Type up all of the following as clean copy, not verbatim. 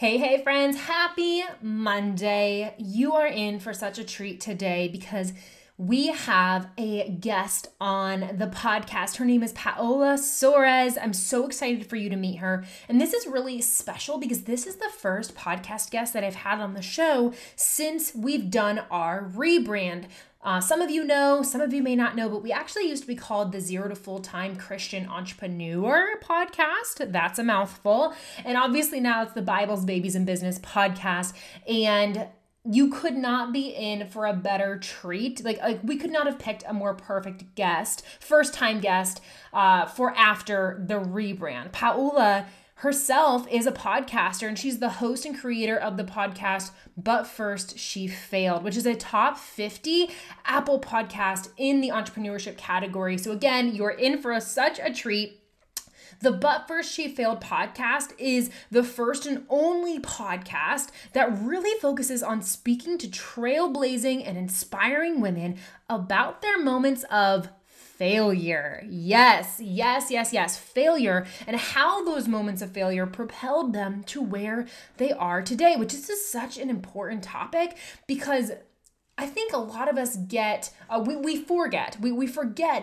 Hey friends, happy Monday. You are in for such a treat today because we have a guest on the podcast. Her name is Paola Soares. I'm so excited for you to meet her. And this is really special because this is the first podcast guest that I've had on the show since we've done our rebrand. Some of you know, some of you may not know, but we actually used to be called the Zero to Full-Time Christian Entrepreneur podcast. That's a mouthful. And obviously now it's the Bibles, Babies, and Business podcast. And you could not be in for a better treat. Like we could not have picked a more perfect guest, first-time guest for after the rebrand. Paola herself is a podcaster, and she's the host and creator of the podcast, But First, She Failed, which is a top 50 Apple podcast in the entrepreneurship category. So again, you're in for such a treat. The But First, She Failed podcast is the first and only podcast that really focuses on speaking to trailblazing and inspiring women about their moments of failure. Yes. Failure, and how those moments of failure propelled them to where they are today, which is such an important topic because I think a lot of us get, we forget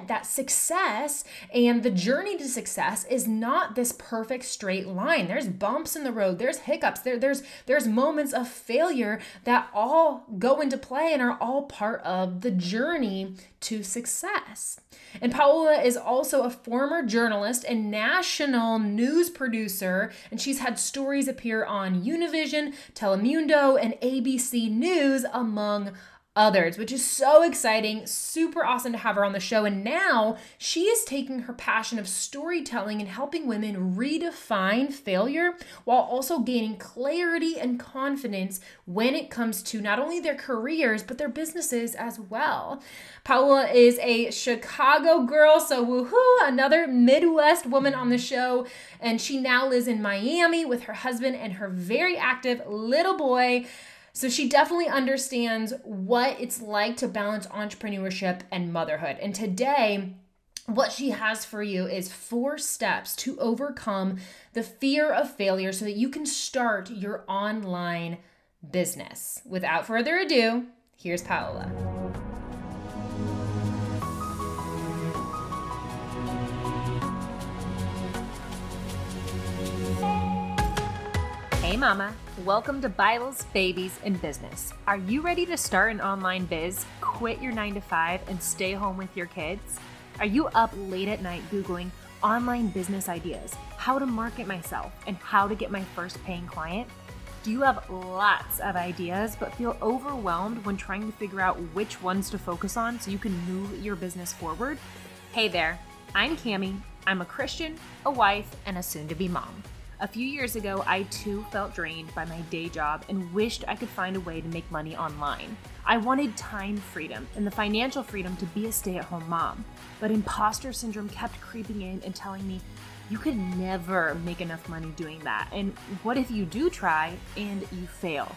that success and the journey to success is not this perfect straight line. There's bumps in the road, there's hiccups, there's moments of failure that all go into play and are all part of the journey to success. And Paola is also a former journalist and national news producer, and she's had stories appear on Univision, Telemundo, and ABC News, among others, which is so exciting, super awesome to have her on the show. And now she is taking her passion of storytelling and helping women redefine failure while also gaining clarity and confidence when it comes to not only their careers, but their businesses as well. Paola is a Chicago girl, so woohoo, another Midwest woman on the show. And she now lives in Miami with her husband and her very active little boy. So she definitely understands what it's like to balance entrepreneurship and motherhood. And today, what she has for you is 4 steps to overcome the fear of failure so that you can start your online business. Without further ado, here's Paola. Hey mama, welcome to Bibles, Babies, and Business. Are you ready to start an online biz, quit your 9-to-5, and stay home with your kids? Are you up late at night Googling online business ideas, how to market myself, and how to get my first paying client? Do you have lots of ideas but feel overwhelmed when trying to figure out which ones to focus on so you can move your business forward? Hey there, I'm Camie. I'm a Christian, a wife, and a soon-to-be mom. A few years ago, I too felt drained by my day job and wished I could find a way to make money online. I wanted time freedom and the financial freedom to be a stay-at-home mom, but imposter syndrome kept creeping in and telling me, you could never make enough money doing that, and what if you do try and you fail?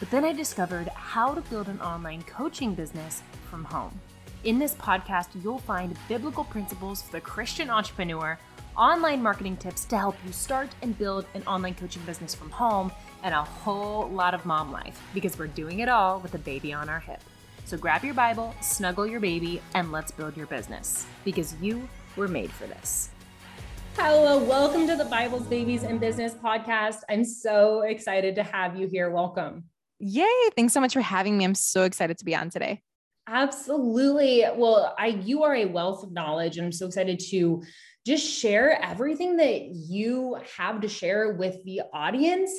But then I discovered how to build an online coaching business from home. In this podcast, you'll find biblical principles for the Christian entrepreneur, online marketing tips to help you start and build an online coaching business from home, and a whole lot of mom life, because we're doing it all with a baby on our hip. So grab your Bible, snuggle your baby, and let's build your business, because you were made for this. Paola, welcome to the Bibles, Babies, and Business podcast. I'm so excited to have you here. Welcome. Yay. Thanks so much for having me. I'm so excited to be on today. Absolutely. Well, you are a wealth of knowledge, and I'm so excited to just share everything that you have to share with the audience.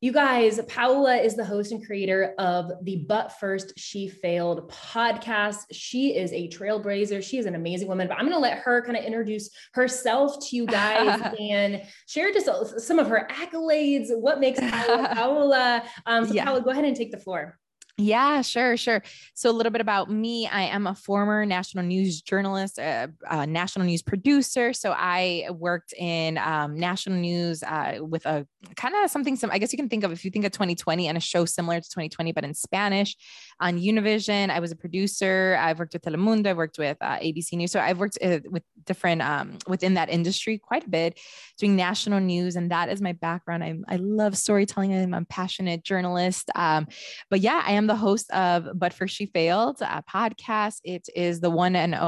You guys, Paola is the host and creator of the But First, She Failed podcast. She is a trailblazer. She is an amazing woman, but I'm going to let her kind of introduce herself to you guys and share just some of her accolades, what makes Paola. So yeah. Paola, go ahead and take the floor. Yeah, sure. So a little bit about me. I am a former national news journalist, a national news producer. So I worked in national news with a kind of something, I guess you can think of, if you think of 2020 and a show similar to 2020, but in Spanish on Univision. I was a producer. I've worked with Telemundo. I've worked with ABC News. So I've worked with different, within that industry quite a bit, doing national news. And that is my background. I love storytelling. I'm a passionate journalist. But yeah, I am the host of But First, She Failed podcast. It is the one and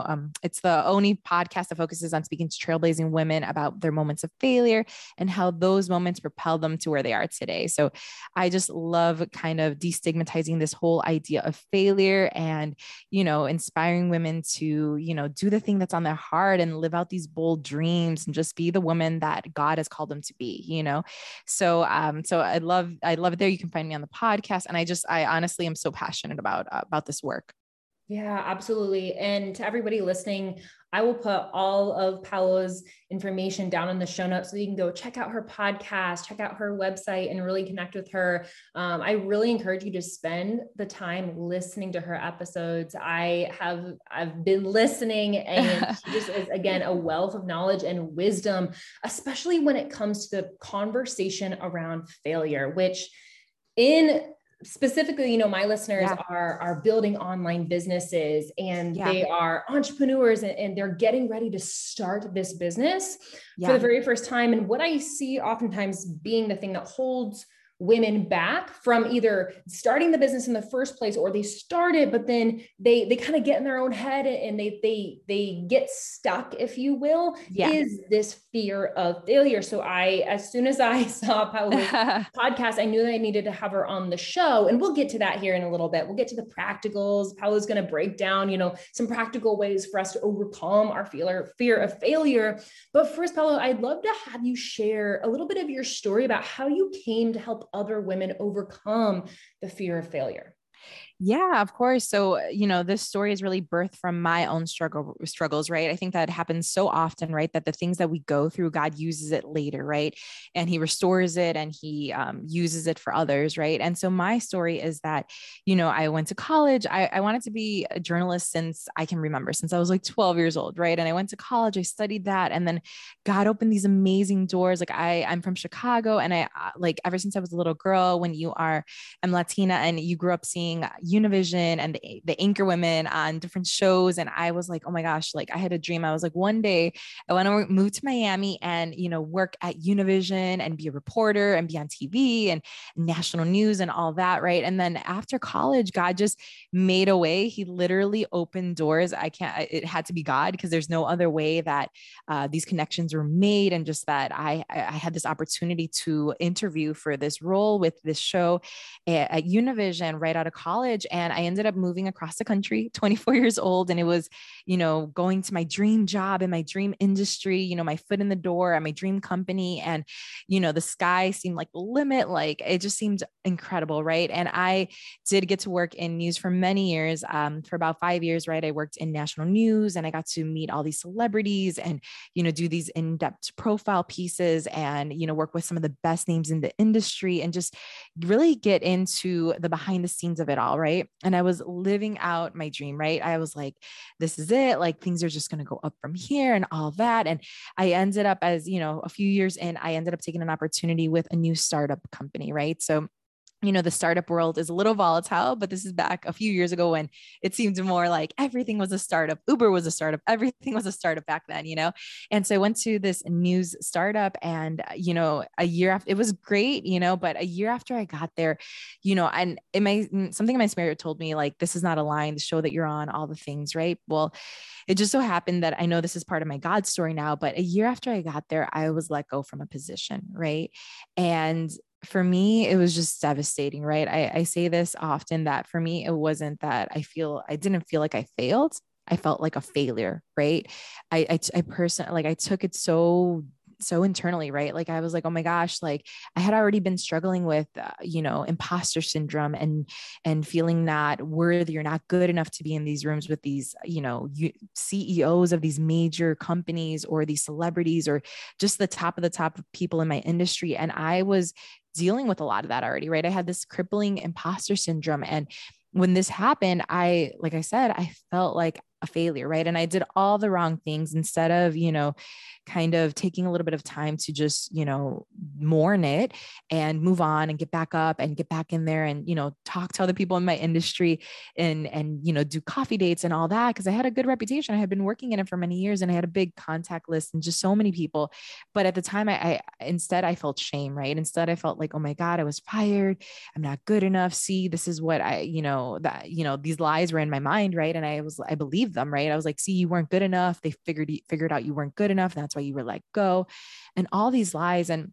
it's the only podcast that focuses on speaking to trailblazing women about their moments of failure and how those moments propel them to where they are today. So I just love kind of destigmatizing this whole idea of failure and, you know, inspiring women to, you know, do the thing that's on their heart and live out these bold dreams and just be the woman that God has called them to be, you know? So, so I love it there. You can find me on the podcast. And I honestly am so passionate about this work. Yeah, absolutely. And to everybody listening, I will put all of Paola's information down in the show notes so you can go check out her podcast, check out her website, and really connect with her. I really encourage you to spend the time listening to her episodes. I've been listening, and she just is, again, a wealth of knowledge and wisdom, especially when it comes to the conversation around failure, which specifically, you know, my listeners are building online businesses, and they are entrepreneurs, and they're getting ready to start this business for the very first time. And what I see oftentimes being the thing that holds women back from either starting the business in the first place, or they start it, but then they kind of get in their own head and they get stuck, if you will, is this fear of failure. So as soon as I saw Paola's podcast, I knew that I needed to have her on the show, and we'll get to that here in a little bit. We'll get to the practicals. Paola's going to break down, you know, some practical ways for us to overcome our fear of failure. But first, Paola, I'd love to have you share a little bit of your story about how you came to help other women overcome the fear of failure. Yeah, of course. So, you know, this story is really birthed from my own struggles, right? I think that happens so often, right? That the things that we go through, God uses it later, right? And he restores it, and he uses it for others, right? And so my story is that, you know, I went to college. I wanted to be a journalist since I can remember, since I was like 12 years old, right? And I went to college, I studied that. And then God opened these amazing doors. Like I'm from Chicago, and I like ever since I was a little girl, when I'm Latina and you grew up seeing Univision and the anchor women on different shows. And I was like, oh my gosh, like I had a dream. I was like, one day I want to move to Miami and, you know, work at Univision and be a reporter and be on TV and national news and all that. Right. And then after college, God just made a way. He literally opened doors. It had to be God, because there's no other way that these connections were made. And just that I had this opportunity to interview for this role with this show at Univision right out of college. And I ended up moving across the country, 24 years old. And it was, you know, going to my dream job and my dream industry, you know, my foot in the door and my dream company. And, you know, the sky seemed like the limit. Like it just seemed incredible. Right. And I did get to work in news for many years, for about 5 years. Right. I worked in national news, and I got to meet all these celebrities and, you know, do these in-depth profile pieces and, you know, work with some of the best names in the industry and just really get into the behind the scenes of it all. Right. And I was living out my dream, right? I was like, this is it. Like things are just going to go up from here and all that. And I ended up as, you know, a few years in, I ended up taking an opportunity with a new startup company. Right. So, you know, the startup world is a little volatile, but this is back a few years ago when it seemed more like everything was a startup. Uber was a startup. Everything was a startup back then, you know? And so I went to this news startup, and, you know, a year after, it was great, you know, but a year after I got there, you know, and something in my spirit told me like, this is not aligned, the show that you're on, all the things, right? Well, it just so happened that I know this is part of my God story now, but a year after I got there, I was let go from a position, right? And for me, it was just devastating, right? I say this often that for me, it wasn't that I didn't feel like I failed. I felt like a failure, right? I personally, like I took it so internally, right? Like I was like, oh my gosh, like I had already been struggling with, you know, imposter syndrome and feeling not worthy or not good enough to be in these rooms with these, you know, CEOs of these major companies or these celebrities or just the top of people in my industry. And I was dealing with a lot of that already, right? I had this crippling imposter syndrome, and when this happened, like I said, I felt like a failure, right? And I did all the wrong things instead of, kind of taking a little bit of time to just, mourn it and move on and get back up and get back in there and, talk to other people in my industry and, do coffee dates and all that. Cause I had a good reputation. I had been working in it for many years and I had a big contact list and just so many people. But at the time instead I felt shame, right? Instead I felt like, oh my God, I was fired. I'm not good enough. See, this is what these lies were in my mind. Right. And I believed them. Right. I was like, see, you weren't good enough. They figured out you weren't good enough. That's why you were let go and all these lies. And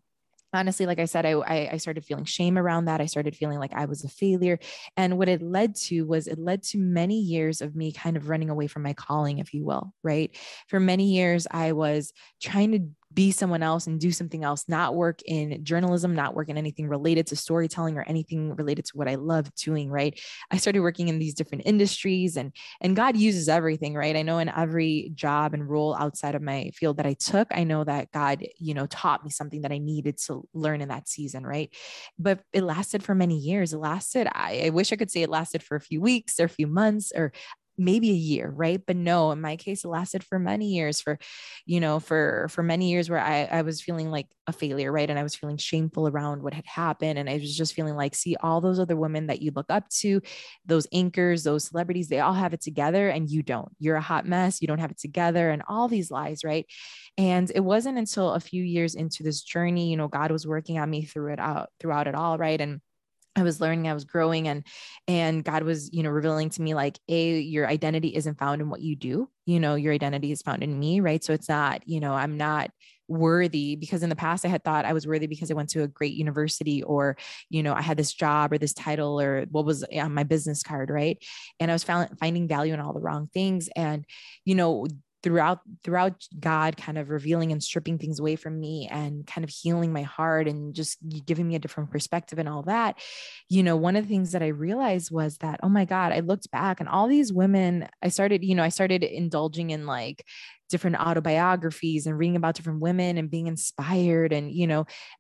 honestly, like I said, I started feeling shame around that. I started feeling like I was a failure. And what it led to was many years of me kind of running away from my calling, if you will, right? For many years, I was trying to be someone else and do something else, not work in journalism, not work in anything related to storytelling or anything related to what I love doing. Right. I started working in these different industries and God uses everything, right? I know in every job and role outside of my field that I took, I know that God, taught me something that I needed to learn in that season. Right. But it lasted for many years. I wish I could say it lasted for a few weeks or a few months or maybe a year, right? But no, in my case, it lasted for many years for many years where I was feeling like a failure, right? And I was feeling shameful around what had happened. And I was just feeling like, see, all those other women that you look up to, those anchors, those celebrities, they all have it together and you don't. You're a hot mess. You don't have it together and all these lies, right? And it wasn't until a few years into this journey, God was working on me throughout it all, right? And I was learning, I was growing, and God was, revealing to me like, A, your identity isn't found in what you do. Your identity is found in me, right? So it's not, I'm not worthy, because in the past I had thought I was worthy because I went to a great university or, I had this job or this title or what was on my business card, right? And I was finding value in all the wrong things. And, throughout God kind of revealing and stripping things away from me and kind of healing my heart and just giving me a different perspective and all that, one of the things that I realized was that, oh my God, I looked back and all these women, I started indulging in like different autobiographies and reading about different women and being inspired and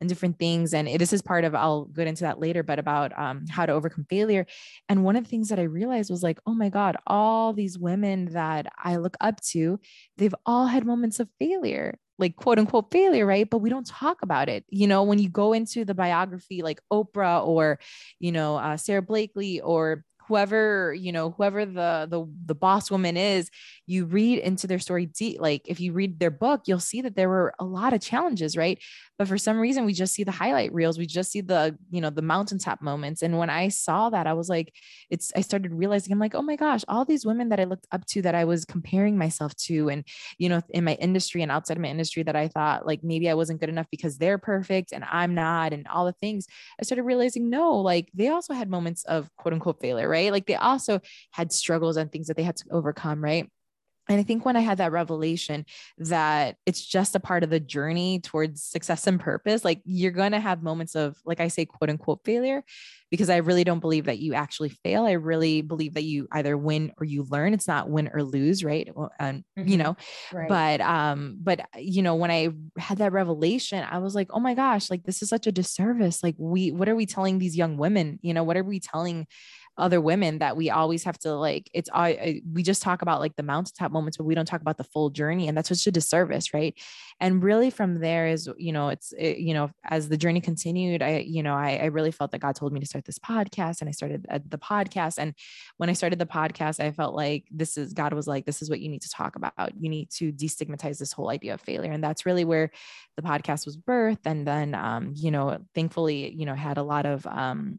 different things. And this is part of, I'll get into that later, but about how to overcome failure. And one of the things that I realized was like, oh my God, all these women that I look up to, they've all had moments of failure, like quote unquote failure, right? But we don't talk about it. When you go into the biography, like Oprah or, Sarah Blakely or whoever the boss woman is, you read into their story deep. Like if you read their book, you'll see that there were a lot of challenges, right? But for some reason, we just see the highlight reels. We just see the mountaintop moments. And when I saw that, I was like, I started realizing, I'm like, oh my gosh, all these women that I looked up to, that I was comparing myself to, and, in my industry and outside of my industry, that I thought like, maybe I wasn't good enough because they're perfect and I'm not, and all the things, I started realizing, no, like they also had moments of quote unquote failure, right? Like they also had struggles and things that they had to overcome, right? And I think when I had that revelation that it's just a part of the journey towards success and purpose, like you're going to have moments of, like I say, quote unquote failure, because I really don't believe that you actually fail. I really believe that you either win or you learn. It's not win or lose. Right. Right. But when I had that revelation, I was like, oh my gosh, like this is such a disservice. Like what are we telling these young women? What are we telling other women, that we always have to like, we just talk about like the mountaintop moments, but we don't talk about the full journey. And that's such a disservice. Right. And really from there is, as the journey continued, I really felt that God told me to start this podcast, and I started the podcast. And when I started the podcast, I felt like God was like, this is what you need to talk about. You need to destigmatize this whole idea of failure. And that's really where the podcast was birthed. And then, thankfully, had a lot of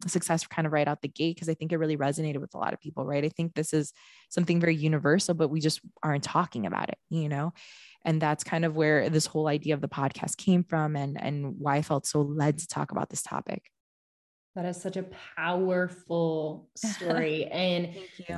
success kind of right out the gate, because I think it really resonated with a lot of people, right? I think this is something very universal, but we just aren't talking about it, and that's kind of where this whole idea of the podcast came from and why I felt so led to talk about this topic. That is such a powerful story. And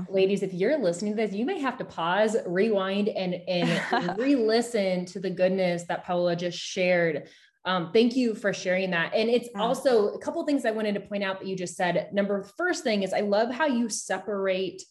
ladies, if you're listening to this, you may have to pause, rewind, and re-listen to the goodness that Paola just shared. Thank you for sharing that. And it's also a couple of things I wanted to point out that you just said. First thing is, I love how you separate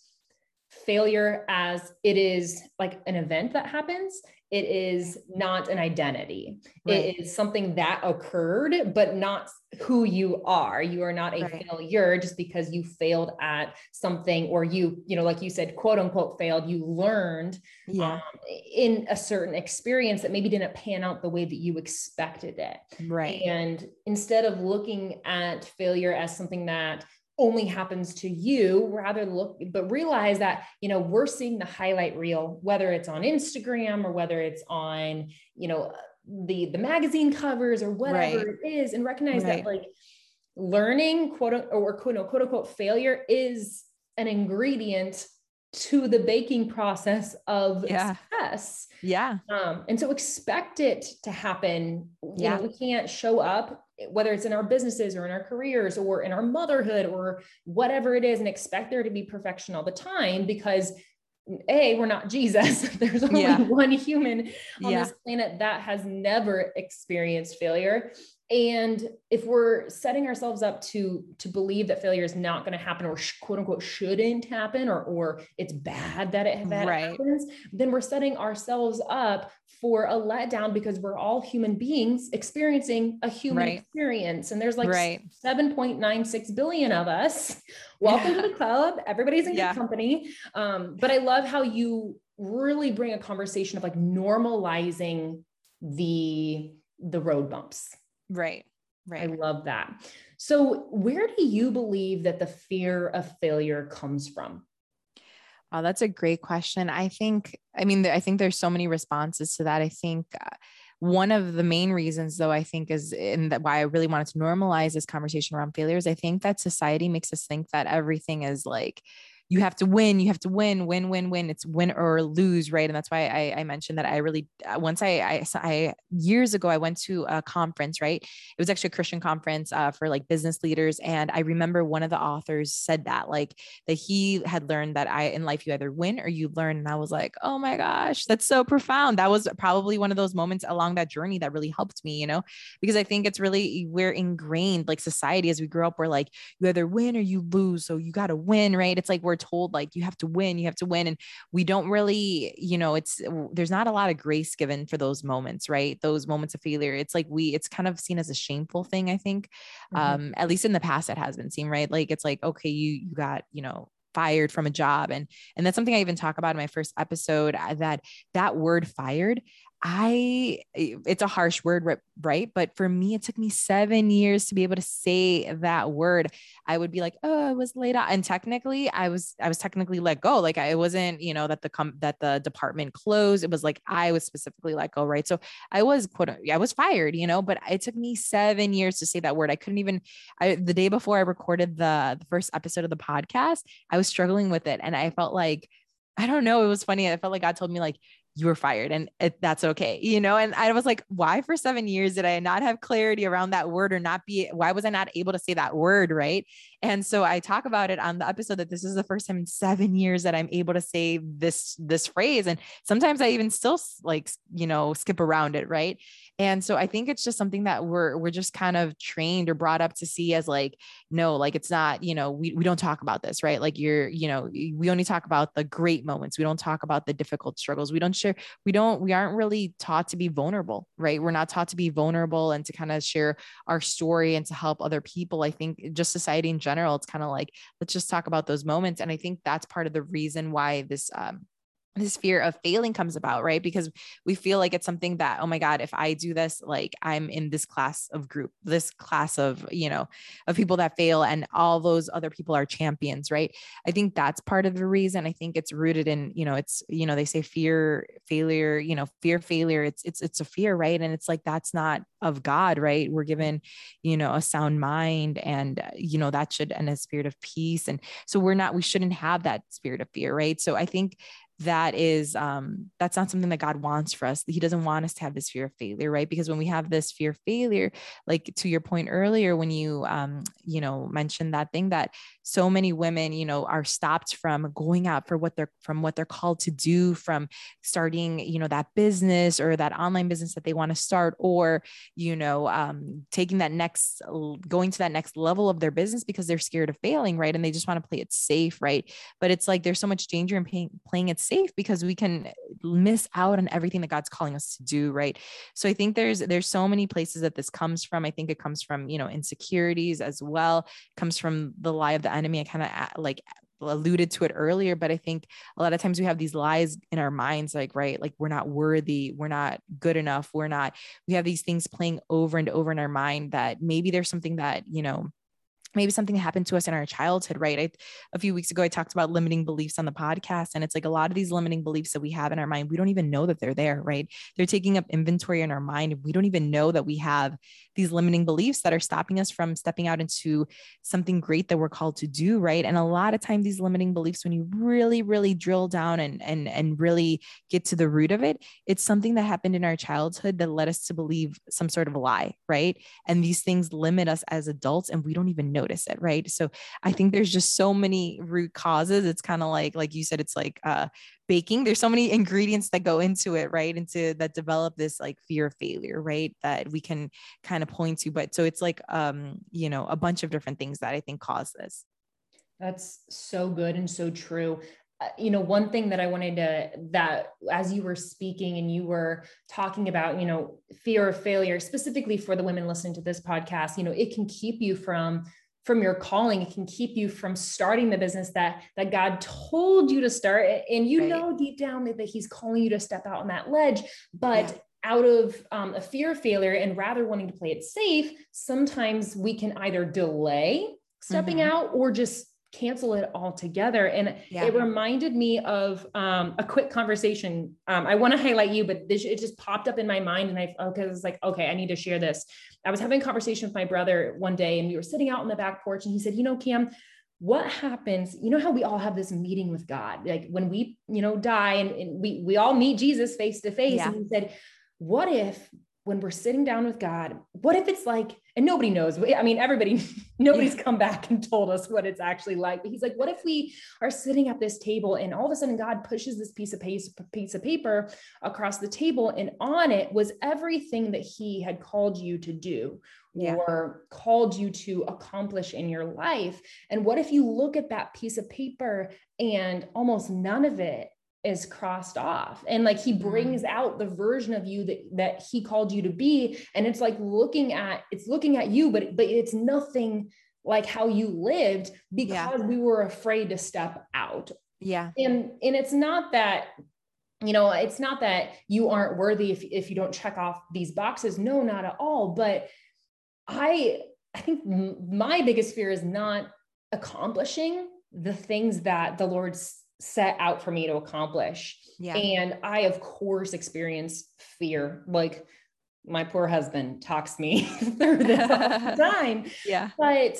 failure as it is like an event that happens, It is not an identity. Right. It is something that occurred, but not who you are. You are not a failure just because you failed at something, or you know, like you said, quote unquote failed. You learned in a certain experience that maybe didn't pan out the way that you expected it. Right. And instead of looking at failure as something that only happens to you, but realize that, you know, we're seeing the highlight reel, whether it's on Instagram or whether it's on, you know, the magazine covers or whatever it is, and recognize that like learning quote unquote failure is an ingredient to the baking process of success. Yeah. And so expect it to happen. Yeah. You know, we can't show up, whether it's in our businesses or in our careers or in our motherhood or whatever it is, and expect there to be perfection all the time, because A, we're not Jesus. There's only one human on this planet that has never experienced failure. And if we're setting ourselves up to believe that failure is not going to happen, or quote unquote shouldn't happen, or it's bad that it happens, then we're setting ourselves up for a letdown, because we're all human beings experiencing a human experience. And there's like 7.96 billion of us. Welcome to the club. Everybody's in good company. But I love how you really bring a conversation of like normalizing the road bumps. Right. Right. I love that. So where do you believe that the fear of failure comes from? Oh, that's a great question. I think there's so many responses to that. I think one of the main reasons, though, I think is why I really wanted to normalize this conversation around failures. I think that society makes us think that everything is like, you have to win, win. It's win or lose. Right. And that's why I mentioned that I really, once I years ago, I went to a conference, right. It was actually a Christian conference for like business leaders. And I remember one of the authors said that he had learned that in life, you either win or you learn. And I was like, oh my gosh, that's so profound. That was probably one of those moments along that journey that really helped me, you know, because I think it's really, we're ingrained, like society, as we grow up, we're like, you either win or you lose. So you got to win. Right. It's like, we're told like, you have to win. And we don't really, you know, there's not a lot of grace given for those moments, right? Those moments of failure. It's like it's kind of seen as a shameful thing, I think, at least in the past, it has been seen, right? Like, it's like, okay, you got, you know, fired from a job. And that's something I even talk about in my first episode, that word fired, it's a harsh word, right? But for me, it took me 7 years to be able to say that word. I would be like, oh, I was laid off. And technically I was technically let go. Like I wasn't, you know, that the department closed. It was like, I was specifically let go. Right. So I was fired, you know, but it took me 7 years to say that word. I couldn't even, the day before I recorded the first episode of the podcast, I was struggling with it. And I felt like, I don't know. It was funny. I felt like God told me like, you were fired and that's okay. You know? And I was like, why for 7 years did I not have clarity around that word, or why was I not able to say that word? Right. And so I talk about it on the episode that this is the first time in 7 years that I'm able to say this phrase. And sometimes I even still like, you know, skip around it. Right. And so I think it's just something that we're just kind of trained or brought up to see as like, no, like it's not, you know, we don't talk about this, right? Like you know, we only talk about the great moments. We don't talk about the difficult struggles. We aren't really taught to be vulnerable, right? We're not taught to be vulnerable and to kind of share our story and to help other people. I think just society in general, it's kind of like, let's just talk about those moments. And I think that's part of the reason why this fear of failing comes about, right? Because we feel like it's something that, oh my God, if I do this, like I'm in this class of group, this class of, you know, of people that fail, and all those other people are champions, right? I think that's part of the reason. I think it's rooted in, you know, it's, you know, they say fear, failure, it's a fear, right? And it's like, that's not of God, right? We're given, you know, a sound mind and, you know, and a spirit of peace. And so we shouldn't have that spirit of fear, right? So I think that is, that's not something that God wants for us. He doesn't want us to have this fear of failure, right? Because when we have this fear of failure, like to your point earlier, when you, you know, mentioned that thing that so many women, you know, are stopped from going out from what they're called to do, from starting, you know, that business or that online business that they want to start, or, you know, going to that next level of their business because they're scared of failing. Right. And they just want to play it safe. Right. But it's like, there's so much danger in playing it safe safe because we can miss out on everything that God's calling us to do. Right. So I think there's so many places that this comes from. I think it comes from, insecurities as well. It comes from the lie of the enemy. I kind of like alluded to it earlier, but I think a lot of times we have these lies in our minds, like we're not worthy, we're not good enough. We have these things playing over and over in our mind that maybe there's something that, maybe something happened to us in our childhood, right? A few weeks ago, I talked about limiting beliefs on the podcast, and it's like a lot of these limiting beliefs that we have in our mind, we don't even know that they're there, right? They're taking up inventory in our mind. We don't even know that we have these limiting beliefs that are stopping us from stepping out into something great that we're called to do, right? And a lot of time, these limiting beliefs, when you really, really drill down and really get to the root of it, it's something that happened in our childhood that led us to believe some sort of lie, right? And these things limit us as adults, and we don't even notice it. Right. So I think there's just so many root causes. It's kind of like you said, it's like, baking. There's so many ingredients that go into it, right? That develop this like fear of failure, right? That we can kind of point to, but so it's like, a bunch of different things that I think cause this. That's so good. And so true. One thing that I wanted that as you were speaking and you were talking about, fear of failure, specifically for the women listening to this podcast, it can keep you from your calling. It can keep you from starting the business that God told you to start. And you right. know, deep down that he's calling you to step out on that ledge, but yeah. out of a fear of failure and rather wanting to play it safe, sometimes we can either delay stepping mm-hmm. out or just cancel it altogether. And yeah. it reminded me of a quick conversation. I want to highlight you, but it just popped up in my mind. And because it's like, okay, I need to share this. I was having a conversation with my brother one day and we were sitting out on the back porch and he said, Cam, what happens? You know how we all have this meeting with God, like when we, die and we all meet Jesus face to face. And he said, what if when we're sitting down with God, what if it's like, and nobody knows, nobody's come back and told us what it's actually like. But he's like, what if we are sitting at this table and all of a sudden God pushes this piece of paper across the table and on it was everything that he had called you to do or called you to accomplish in your life. And what if you look at that piece of paper and almost none of it is crossed off, and like he brings out the version of you that he called you to be, and it's like looking at you, but it's nothing like how you lived because we were afraid to step out. Yeah, and it's not that it's not that you aren't worthy if you don't check off these boxes. No, not at all. But I think my biggest fear is not accomplishing the things that the Lord's set out for me to accomplish. Yeah. And I, of course, experienced fear. Like my poor husband talks me through this all the time. Yeah. But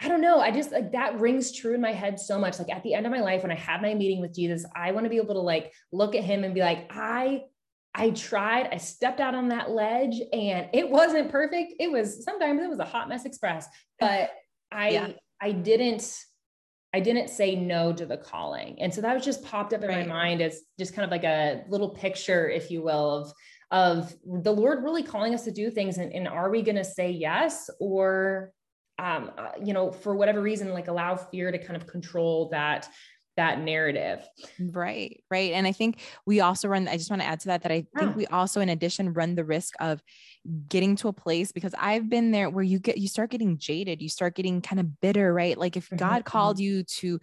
I don't know. I just like that rings true in my head so much. Like at the end of my life, when I have my meeting with Jesus, I want to be able to like, look at him and be like, I tried, I stepped out on that ledge and it wasn't perfect. Sometimes it was a hot mess express, but I didn't say no to the calling. And so that was just popped up in my mind as just kind of like a little picture, if you will, of the Lord really calling us to do things. And are we going to say yes? Or, for whatever reason, like allow fear to kind of control that narrative. Right. Right. And I think we also I just want to add to that I think we also, in addition, run the risk of getting to a place, because I've been there, where you start getting jaded, you start getting kind of bitter, right? Like if God called you to,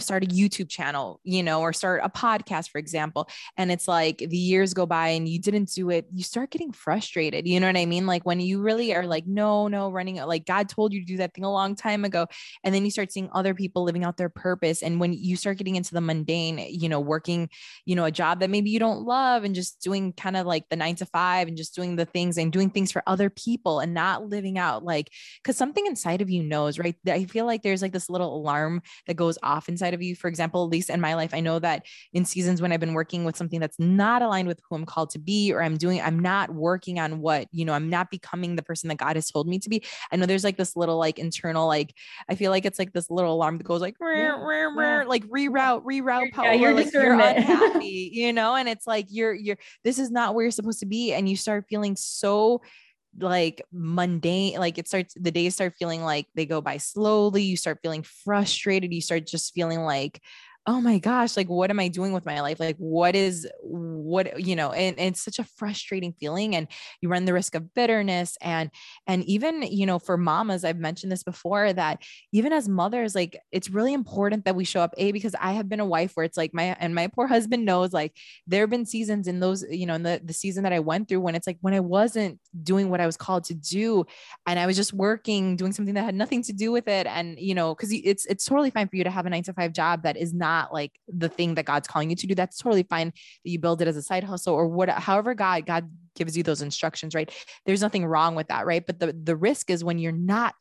start a YouTube channel, or start a podcast, for example, and it's like the years go by and you didn't do it, you start getting frustrated. You know what I mean? Like when you really are like, no, running, like God told you to do that thing a long time ago. And then you start seeing other people living out their purpose. And when you start getting into the mundane, working, a job that maybe you don't love and just doing kind of like the 9 to 5 and just doing the things and doing things for other people and not living out, like, cause something inside of you knows, right? I feel like there's like this little alarm that goes off inside of you. For example, at least in my life, I know that in seasons when I've been working with something that's not aligned with who I'm called to be, or I'm not working on what, I'm not becoming the person that God has told me to be. I know there's like this little, like internal, like, I feel like it's like this little alarm that goes like, like reroute, Paola, you're like you're unhappy, and it's like, this is not where you're supposed to be. And you start feeling so like mundane, like the days start feeling like they go by slowly. You start feeling frustrated. You start just feeling like, oh my gosh, like, what am I doing with my life? Like, what, you know, and it's such a frustrating feeling, and you run the risk of bitterness. And even, you know, for mamas, I've mentioned this before, that even as mothers, like, it's really important that we show up, because I have been a wife where it's like my poor husband knows, like, there have been seasons in those, you know, in the season that I went through, when it's like, when I wasn't doing what I was called to do, and I was just working, doing something that had nothing to do with it. And, you know, cause it's totally fine for you to have a 9-to-5 job that is not like the thing that God's calling you to do. That's totally fine that you build it as a side hustle or what, however God gives you those instructions, right? There's nothing wrong with that. Right. But the risk is when you're not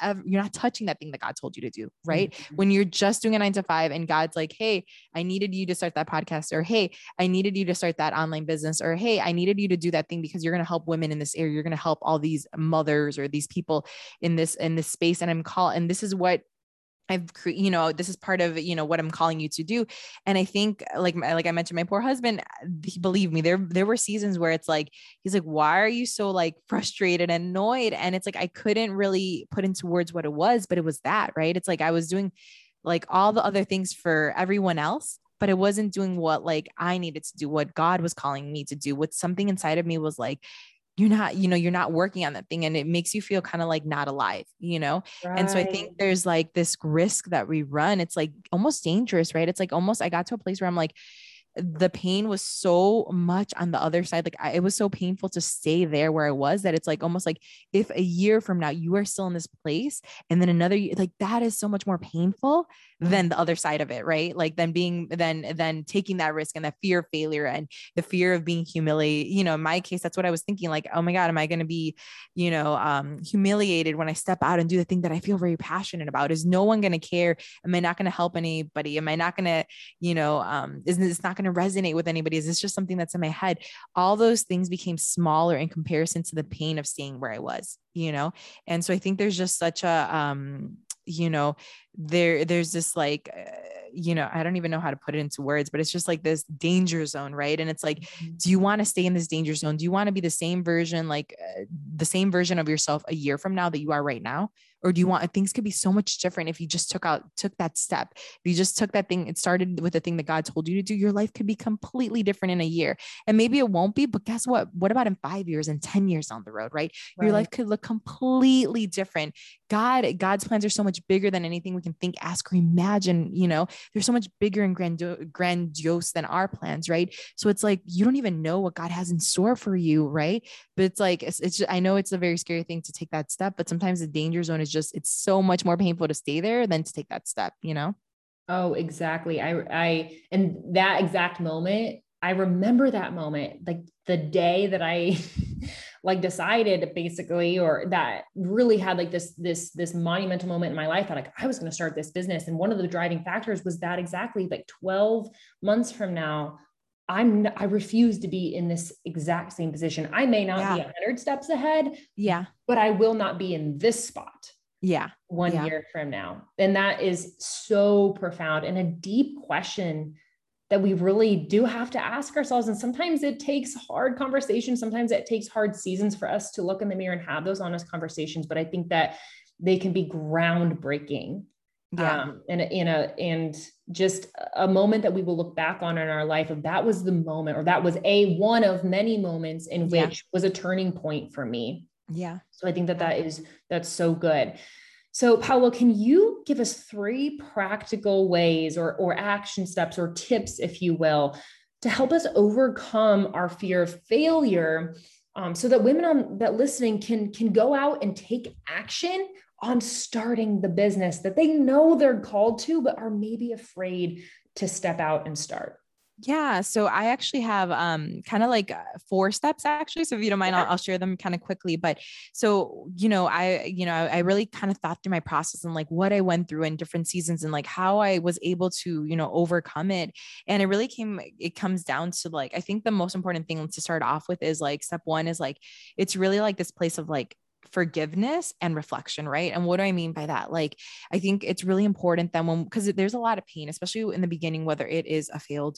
touching that thing that God told you to do. Right. Mm-hmm. When you're just doing a 9-to-5 and God's like, hey, I needed you to start that podcast, or, hey, I needed you to start that online business, or, hey, I needed you to do that thing because you're going to help women in this area. You're going to help all these mothers or these people in this space. And I'm called, and this is what this is part of, you know, what I'm calling you to do. And I think like I mentioned, my poor husband, he believed me. There were seasons where it's like, he's like, why are you so like frustrated and annoyed? And it's like, I couldn't really put into words what it was, but it was that, right? It's like, I was doing like all the other things for everyone else, but I wasn't doing what like I needed to do, what God was calling me to do, what something inside of me was like, you're not working on that thing. And it makes you feel kind of like not alive, you know? Right. And so I think there's like this risk that we run. It's like almost dangerous, right? It's like almost, I got to a place where I'm like, the pain was so much on the other side. Like it was so painful to stay there where I was, that it's like, almost like if a year from now you are still in this place and then another year, like that is so much more painful than the other side of it. Right. Like then taking that risk and that fear of failure and the fear of being humiliated, you know, in my case, that's what I was thinking. Like, oh my God, am I going to be, you know, humiliated when I step out and do the thing that I feel very passionate about? Is no one going to care? Am I not going to help anybody? Am I not going to, you know, it's not going to resonate with anybody? Is this just something that's in my head? All those things became smaller in comparison to the pain of seeing where I was, you know? And so I think there's just such a, you know, there's this like, you know, I don't even know how to put it into words, but it's just like this danger zone. Right. And it's like, do you want to stay in this danger zone? Do you want to be the same version, like the same version of yourself a year from now that you are right now? Or do you want, things could be so much different if you just took that step. If you just took that thing, it started with the thing that God told you to do, your life could be completely different in a year. And maybe it won't be, but guess what? What about in 5 years and 10 years down the road, right? Your life could look completely different. God's plans are so much bigger than anything we can think, ask, or imagine, you know, they're so much bigger and grandiose than our plans. Right. So it's like, you don't even know what God has in store for you. Right. But it's like, it's just, I know it's a very scary thing to take that step, but sometimes the danger zone is just, it's so much more painful to stay there than to take that step, you know? Oh, exactly. I, and that exact moment, I remember that moment, like the day that I like decided basically, or that really had like this monumental moment in my life that like, I was going to start this business. And one of the driving factors was that exactly like 12 months from now, I refuse to be in this exact same position. I may not be 100 steps ahead, but I will not be in this spot one year from now. And that is so profound and a deep question that we really do have to ask ourselves. And sometimes it takes hard conversations. Sometimes it takes hard seasons for us to look in the mirror and have those honest conversations. But I think that they can be groundbreaking. Yeah. And just a moment that we will look back on in our life of that was the moment, or that was one of many moments in which was a turning point for me. Yeah. So I think that's so good. So Paola, can you give us 3 practical ways or action steps or tips, if you will, to help us overcome our fear of failure, so that women that listening can go out and take action on starting the business that they know they're called to, but are maybe afraid to step out and start? Yeah. So I actually have, kind of like 4 steps actually. So if you don't mind, I'll share them kind of quickly, but so, I really kind of thought through my process and like what I went through in different seasons and like how I was able to, you know, overcome it. And it comes down to like, I think the most important thing to start off with is like, step one is like, it's really like this place of like forgiveness and reflection. Right. And what do I mean by that? Like, I think it's really important that because there's a lot of pain, especially in the beginning, whether it is a failed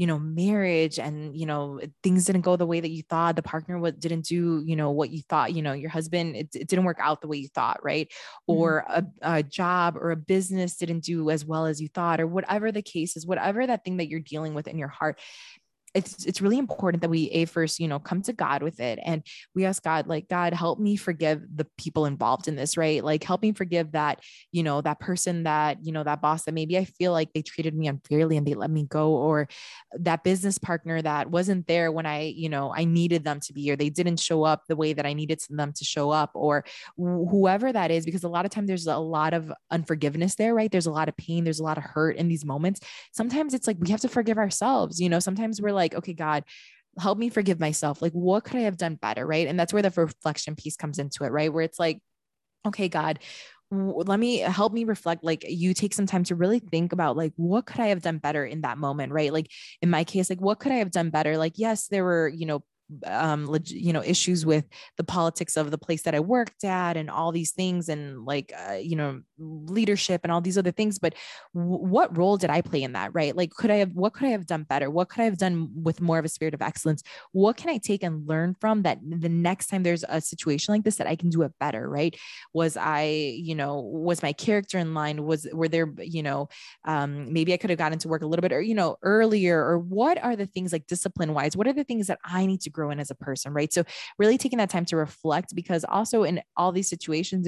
you know, marriage and, you know, things didn't go the way that you thought, the partner didn't do, you know, what you thought, you know, your husband, it didn't work out the way you thought, right? Mm-hmm. Or a job or a business didn't do as well as you thought, or whatever the case is, whatever that thing that you're dealing with in your heart. It's really important that we first, you know, come to God with it. And we ask God, like, God, help me forgive the people involved in this, right? Like, help me forgive that, you know, that person that, you know, that boss that maybe I feel like they treated me unfairly and they let me go, or that business partner that wasn't there when I, you know, I needed them to be, or they didn't show up the way that I needed them to show up, or whoever that is, because a lot of time there's a lot of unforgiveness there, right? There's a lot of pain. There's a lot of hurt in these moments. Sometimes it's like, we have to forgive ourselves. You know, sometimes we're like, okay, God, help me forgive myself. Like, what could I have done better? Right. And that's where the reflection piece comes into it, right? Where it's like, okay, God, help me reflect. Like, you take some time to really think about, like, what could I have done better in that moment? Right. Like in my case, like, what could I have done better? Like, yes, there were, issues with the politics of the place that I worked at and all these things, and like, leadership and all these other things. But what role did I play in that? Right? Like, what could I have done better? What could I have done with more of a spirit of excellence? What can I take and learn from that the next time there's a situation like this, that I can do it better? Right? Was my character in line? Maybe I could have gotten to work a little bit earlier, or what are the things, like, discipline wise, what are the things that I need to grow in as a person, right? So really taking that time to reflect, because also in all these situations,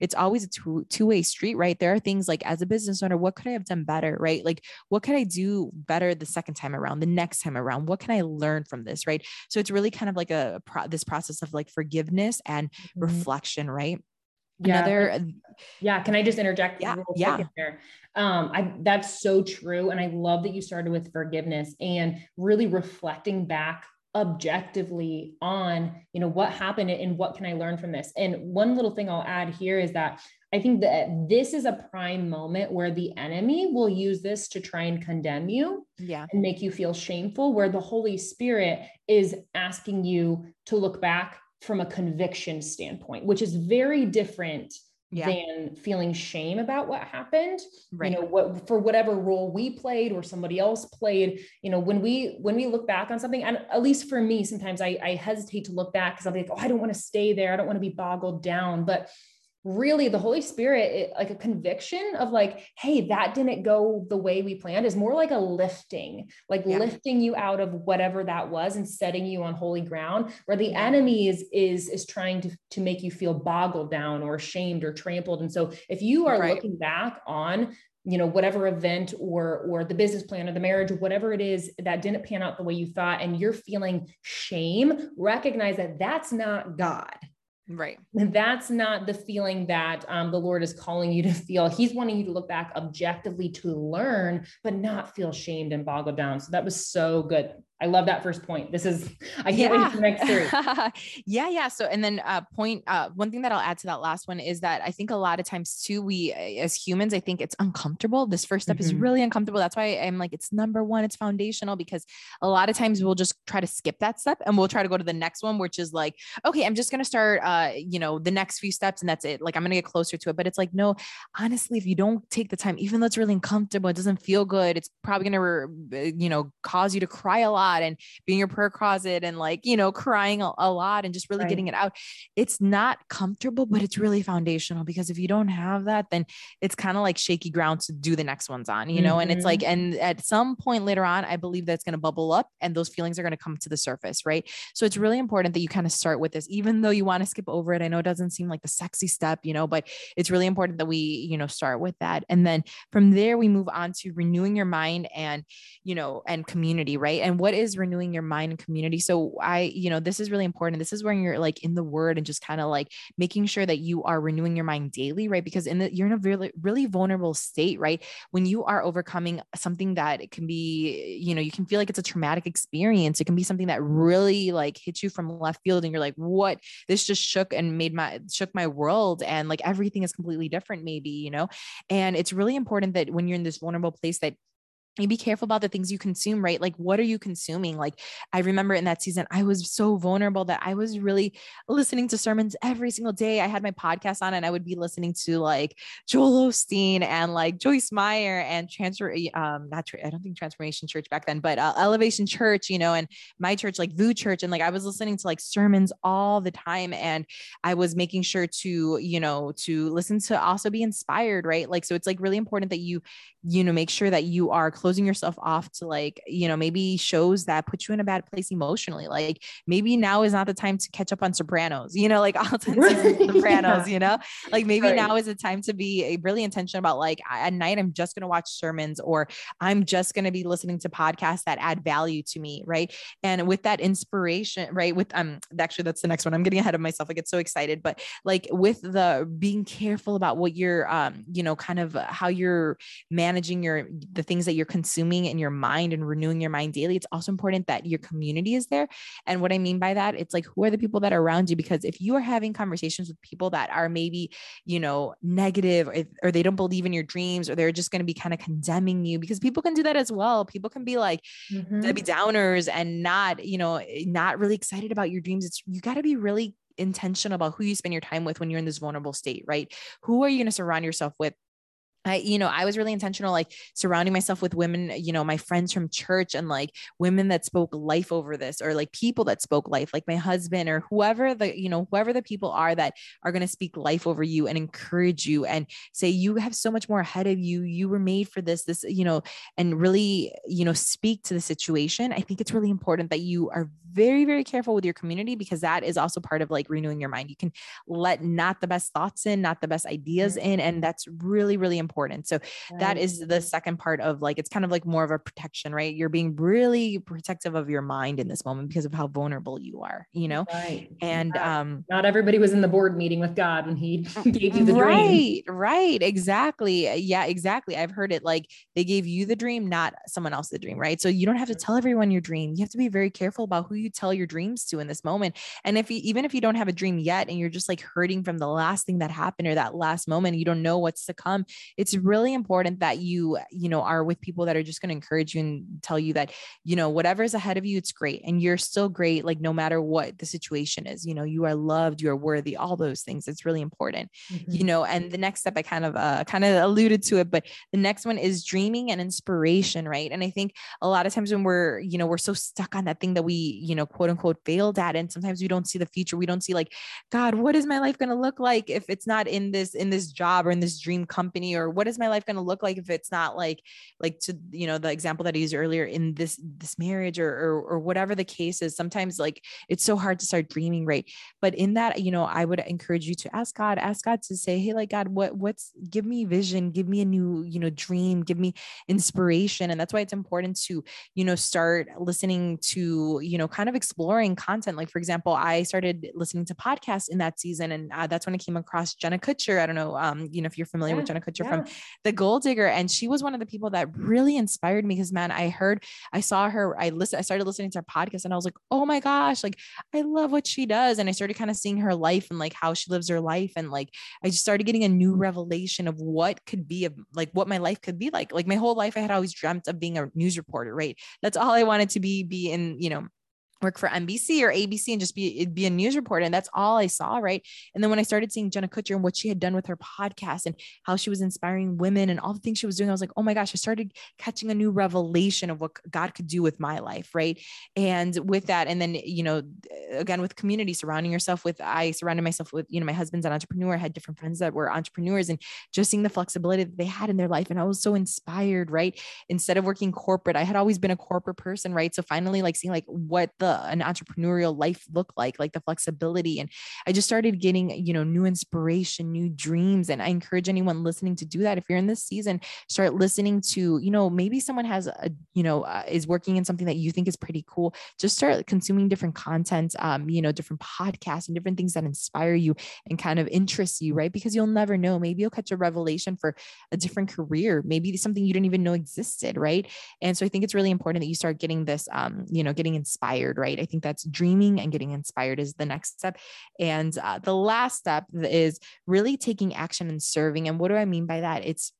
it's always a two-way street, right? There are things like, as a business owner, what could I have done better, right? Like, what could I do better the second time around, the next time around? What can I learn from this, right? So it's really kind of like this process of, like, forgiveness and reflection, right? Yeah. Can I just interject? Yeah. There? That's so true. And I love that you started with forgiveness and really reflecting back objectively on, what happened and what can I learn from this? And one little thing I'll add here is that I think that this is a prime moment where the enemy will use this to try and condemn you and make you feel shameful, where the Holy Spirit is asking you to look back from a conviction standpoint, which is very different than feeling shame about what happened, right? For whatever role we played or somebody else played, when we look back on something, and at least for me, sometimes I hesitate to look back because I'll be like, oh, I don't want to stay there. I don't want to be boggled down. But really the Holy Spirit, like a conviction of like, hey, that didn't go the way we planned, is more like a lifting, lifting you out of whatever that was and setting you on holy ground, where the enemy is trying to make you feel boggled down or shamed or trampled. And so if you are looking back on, whatever event or the business plan or the marriage or whatever it is that didn't pan out the way you thought, and you're feeling shame, recognize that that's not God. Right. That's not the feeling that the Lord is calling you to feel. He's wanting you to look back objectively to learn, but not feel shamed and boggled down. So that was so good. I love that first point. I can't wait for the next series. Yeah. So, and then one thing that I'll add to that last one is that I think a lot of times too, we as humans, I think it's uncomfortable. This first step is really uncomfortable. That's why I'm like, it's number one, it's foundational, because a lot of times we'll just try to skip that step and we'll try to go to the next one, which is like, okay, I'm just going to start, the next few steps and that's it. Like, I'm going to get closer to it, but it's like, no, honestly, if you don't take the time, even though it's really uncomfortable, it doesn't feel good. It's probably going to, cause you to cry a lot and being in your prayer closet and crying a lot and just really getting it out. It's not comfortable, but it's really foundational, because if you don't have that, then it's kind of like shaky ground to do the next ones on, and it's like, and at some point later on, I believe that's going to bubble up and those feelings are going to come to the surface. Right. So it's really important that you kind of start with this, even though you want to skip over it. I know it doesn't seem like the sexy step, but it's really important that we, start with that. And then from there, we move on to renewing your mind and, and community. Right. And what is renewing your mind and community? So this is really important. This is where you're like in the word and just kind of like making sure that you are renewing your mind daily, right? Because you're in a really, really vulnerable state, right? When you are overcoming something that it can be, you can feel like it's a traumatic experience. It can be something that really like hits you from left field. And you're like, what? This just shook my world. And like, everything is completely different maybe, and it's really important that when you're in this vulnerable place that you be careful about the things you consume, right? Like, what are you consuming? Like, I remember in that season, I was so vulnerable that I was really listening to sermons every single day. I had my podcast on and I would be listening to like Joel Osteen and like Joyce Meyer and I don't think Transformation Church back then, but Elevation Church, you know, and my church, like Voo Church. And like, I was listening to like sermons all the time and I was making sure to, you know, to listen to also be inspired, right? Like, so it's like really important that you know, make sure that you are closing yourself off to like, you know, maybe shows that put you in a bad place emotionally. Like maybe now is not the time to catch up on Sopranos, you know, like all Sopranos, you know, like maybe now is the time to be really intentional about like at night, I'm just going to watch sermons or I'm just going to be listening to podcasts that add value to me. Right. And with that inspiration, right. With, actually that's the next one. I'm getting ahead of myself. I get so excited, but like with the being careful about what you're, you know, kind of how you're managing the things that you're consuming in your mind and renewing your mind daily. It's also important that your community is there. And what I mean by that, it's like, who are the people that are around you? Because if you are having conversations with people that are maybe, you know, negative or they don't believe in your dreams, or they're just going to be kind of condemning you, because people can do that as well. People can be like Debbie Downers and not, you know, not really excited about your dreams. You got to be really intentional about who you spend your time with when you're in this vulnerable state, right? Who are you going to surround yourself with? I was really intentional, like surrounding myself with women, you know, my friends from church and like women that spoke life over this, or like people that spoke life, like my husband or whoever the people are that are going to speak life over you and encourage you and say, you have so much more ahead of you. You were made for this, you know, and really, you know, speak to the situation. I think it's really important that you are very, very careful with your community, because that is also part of like renewing your mind. You can let not the best thoughts in, not the best ideas in. And that's really, really important. So that is the second part of like, it's kind of like more of a protection, right? You're being really protective of your mind in this moment because of how vulnerable you are, you know? Right. And, not everybody was in the board meeting with God when he gave you the dream. Right. Exactly. Yeah, exactly. I've heard it like they gave you the dream, not someone else the dream, right? So you don't have to tell everyone your dream. You have to be very careful about who you tell your dreams to in this moment. And even if you don't have a dream yet, and you're just like hurting from the last thing that happened or that last moment, you don't know what's to come. It's really important that you are with people that are just going to encourage you and tell you that, you know, whatever's ahead of you, it's great. And you're still great. Like no matter what the situation is, you know, you are loved, you are worthy, all those things. It's really important, you know, and the next step, I kind of alluded to it, but the next one is dreaming and inspiration. Right. And I think a lot of times when we're so stuck on that thing that we, you know, quote unquote failed at. And sometimes we don't see the future. We don't see like, God, what is my life going to look like if it's not in this job or in this dream company, or what is my life going to look like if it's not like to, you know, the example that I used earlier in this marriage or whatever the case is. Sometimes like it's so hard to start dreaming. Right. But in that, you know, I would encourage you to ask God to say, hey, like God, give me vision, give me a new, you know, dream, give me inspiration. And that's why it's important to, you know, start listening to, you know, kind of exploring content. Like for example, I started listening to podcasts in that season. And that's when I came across Jenna Kutcher. I don't know, you know, if you're familiar with Jenna Kutcher from The Gold Digger. And she was one of the people that really inspired me because, man, I started listening to her podcast and I was like, oh my gosh, like I love what she does. And I started kind of seeing her life and like how she lives her life. And like, I just started getting a new revelation of what my life could be like. Like my whole life, I had always dreamt of being a news reporter, right? That's all I wanted to be in, you know, work for NBC or ABC and just be a news reporter. And that's all I saw. Right. And then when I started seeing Jenna Kutcher and what she had done with her podcast and how she was inspiring women and all the things she was doing, I was like, oh my gosh, I started catching a new revelation of what God could do with my life. Right. And with that, and then, you know, again, with community, I surrounded myself with, you know, my husband's an entrepreneur. I had different friends that were entrepreneurs and just seeing the flexibility that they had in their life. And I was so inspired, right. Instead of working corporate, I had always been a corporate person. Right. So finally, like seeing like what an entrepreneurial life look like the flexibility. And I just started getting, you know, new inspiration, new dreams. And I encourage anyone listening to do that. If you're in this season, start listening to, you know, maybe someone has is working in something that you think is pretty cool. Just start consuming different content, you know, different podcasts and different things that inspire you and kind of interest you, right? Because you'll never know, maybe you'll catch a revelation for a different career, maybe something you didn't even know existed. Right. And so I think it's really important that you start getting this, you know, getting inspired. Right. I think that's dreaming and getting inspired is the next step. And the last step is really taking action and serving. And what do I mean by that? It's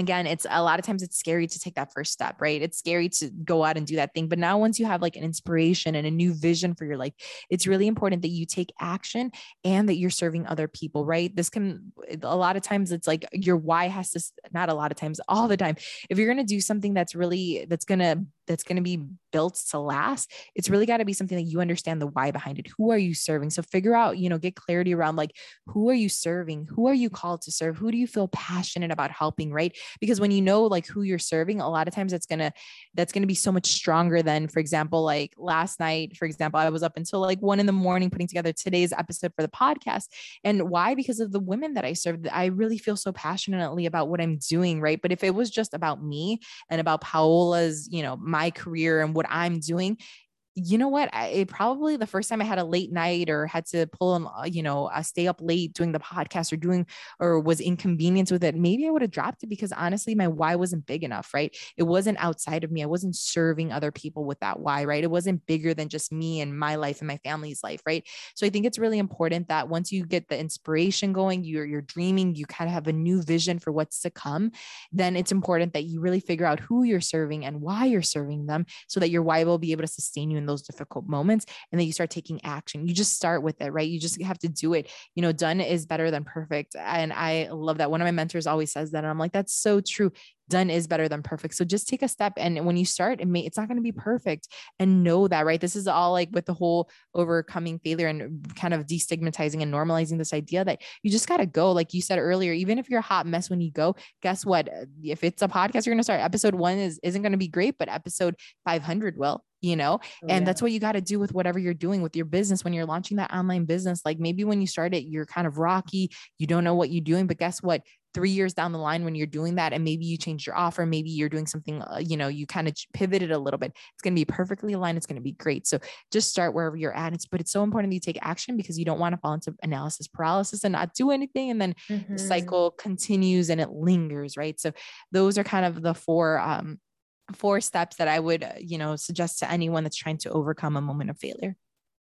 again, it's a lot of times it's scary to take that first step, right? It's scary to go out and do that thing. But now once you have like an inspiration and a new vision for your life, it's really important that you take action and that you're serving other people, right? This can, a lot of times it's like your why has to, not a lot of times, all the time. If you're going to do something that's really, that's going to be built to last, it's really got to be something that you understand the why behind it. Who are you serving? So figure out, you know, get clarity around like, who are you serving? Who are you called to serve? Who do you feel passionate about helping? Right? Because when you know, like who you're serving, a lot of times that's going to be so much stronger than, for example, like last night, for example, I was up until like 1 a.m. putting together today's episode for the podcast. And why? Because of the women that I served, I really feel so passionately about what I'm doing. Right? But if it was just about me and about Paola's, you know, my career and what I'm doing, you know what, it probably the first time I had a late night or had to pull on, you know, stay up late doing the podcast or was inconvenienced with it, maybe I would have dropped it because honestly, my why wasn't big enough, right? It wasn't outside of me. I wasn't serving other people with that why, right? It wasn't bigger than just me and my life and my family's life, right? So I think it's really important that once you get the inspiration going, you're dreaming, you kind of have a new vision for what's to come, then it's important that you really figure out who you're serving and why you're serving them so that your why will be able to sustain you in those difficult moments. And then you start taking action. You just start with it, right? You just have to do it. You know, done is better than perfect. And I love that. One of my mentors always says that. And I'm like, that's so true. Done is better than perfect. So just take a step. And when you start, it's not going to be perfect, and know that, right? This is all like with the whole overcoming failure and kind of destigmatizing and normalizing this idea that you just got to go. Like you said earlier, even if you're a hot mess when you go, guess what? If it's a podcast, you're going to start. Episode 1 isn't going to be great, but episode 500 will, you know? And that's what you got to do with whatever you're doing with your business. When you're launching that online business, like maybe when you start it, you're kind of rocky, you don't know what you're doing, but guess what? 3 years down the line when you're doing that, and maybe you change your offer, maybe you're doing something, you know, you kind of pivoted a little bit. It's going to be perfectly aligned. It's going to be great. So just start wherever you're at. But it's so important that you take action because you don't want to fall into analysis paralysis and not do anything. And then the cycle continues and it lingers, right? So those are kind of the four steps that I would, you know, suggest to anyone that's trying to overcome a moment of failure.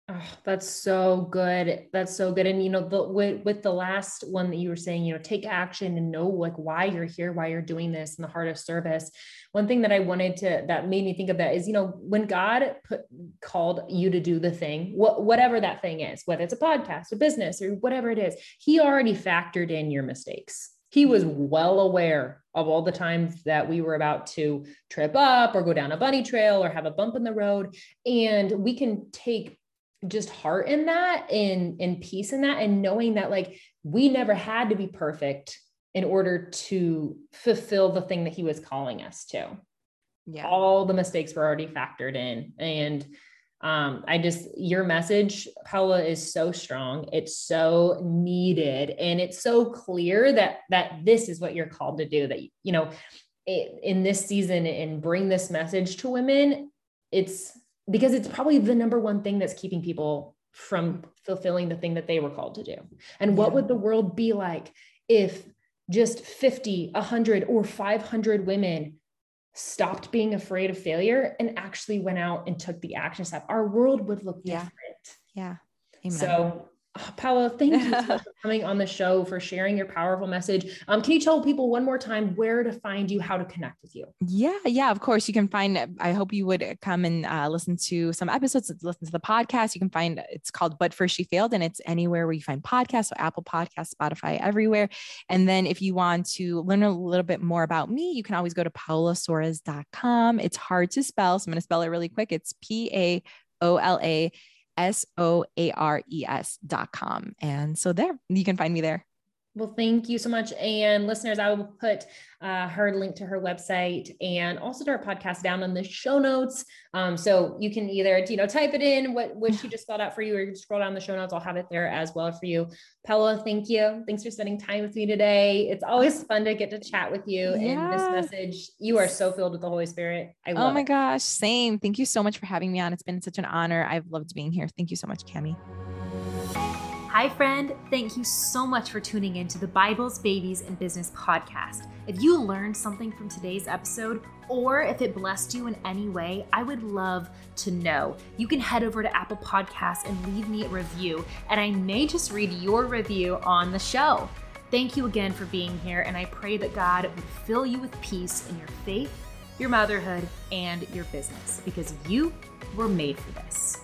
Oh, that's so good. That's so good. And, you know, with the last one that you were saying, you know, take action and know like why you're here, why you're doing this in the heart of service. One thing that that made me think of that is, you know, when God called you to do the thing, whatever that thing is, whether it's a podcast, a business, or whatever it is, he already factored in your mistakes. He was well aware of all the times that we were about to trip up or go down a bunny trail or have a bump in the road. And we can take just heart in that and peace in that, and knowing that like we never had to be perfect in order to fulfill the thing that he was calling us to. Yeah. All the mistakes were already factored in. And your message, Paola, is so strong. It's so needed. And it's so clear that this is what you're called to do, that, you know, in this season, and bring this message to women. Because it's probably the number one thing that's keeping people from fulfilling the thing that they were called to do. And what would the world be like if just 50, 100, or 500 women stopped being afraid of failure and actually went out and took the action step? Our world would look different. Yeah. Amen. So Paola, thank you so much for coming on the show, for sharing your powerful message. Can you tell people one more time where to find you, how to connect with you? Yeah, of course. You can find, I hope you would come and listen to some episodes, listen to the podcast. You can find, it's called But First She Failed, and it's anywhere where you find podcasts, so Apple Podcasts, Spotify, everywhere. And then if you want to learn a little bit more about me, you can always go to paolasoares.com. It's hard to spell, so I'm going to spell it really quick. It's PAOLASOARES.com. And so there, you can find me there. Well, thank you so much. And listeners, I will put her link to her website and also to our podcast down in the show notes. So you can either, you know, type it in what she just spelled out for you, or you can scroll down the show notes. I'll have it there as well for you. Paola, thank you. Thanks for spending time with me today. It's always fun to get to chat with you. And this message, you are so filled with the Holy Spirit. I love it. Oh my gosh. Same. Thank you so much for having me on. It's been such an honor. I've loved being here. Thank you so much, Camie. Hi friend, thank you so much for tuning in to the Bibles, Babies, and Business podcast. If you learned something from today's episode, or if it blessed you in any way, I would love to know. You can head over to Apple Podcasts and leave me a review, and I may just read your review on the show. Thank you again for being here, and I pray that God would fill you with peace in your faith, your motherhood, and your business, because you were made for this.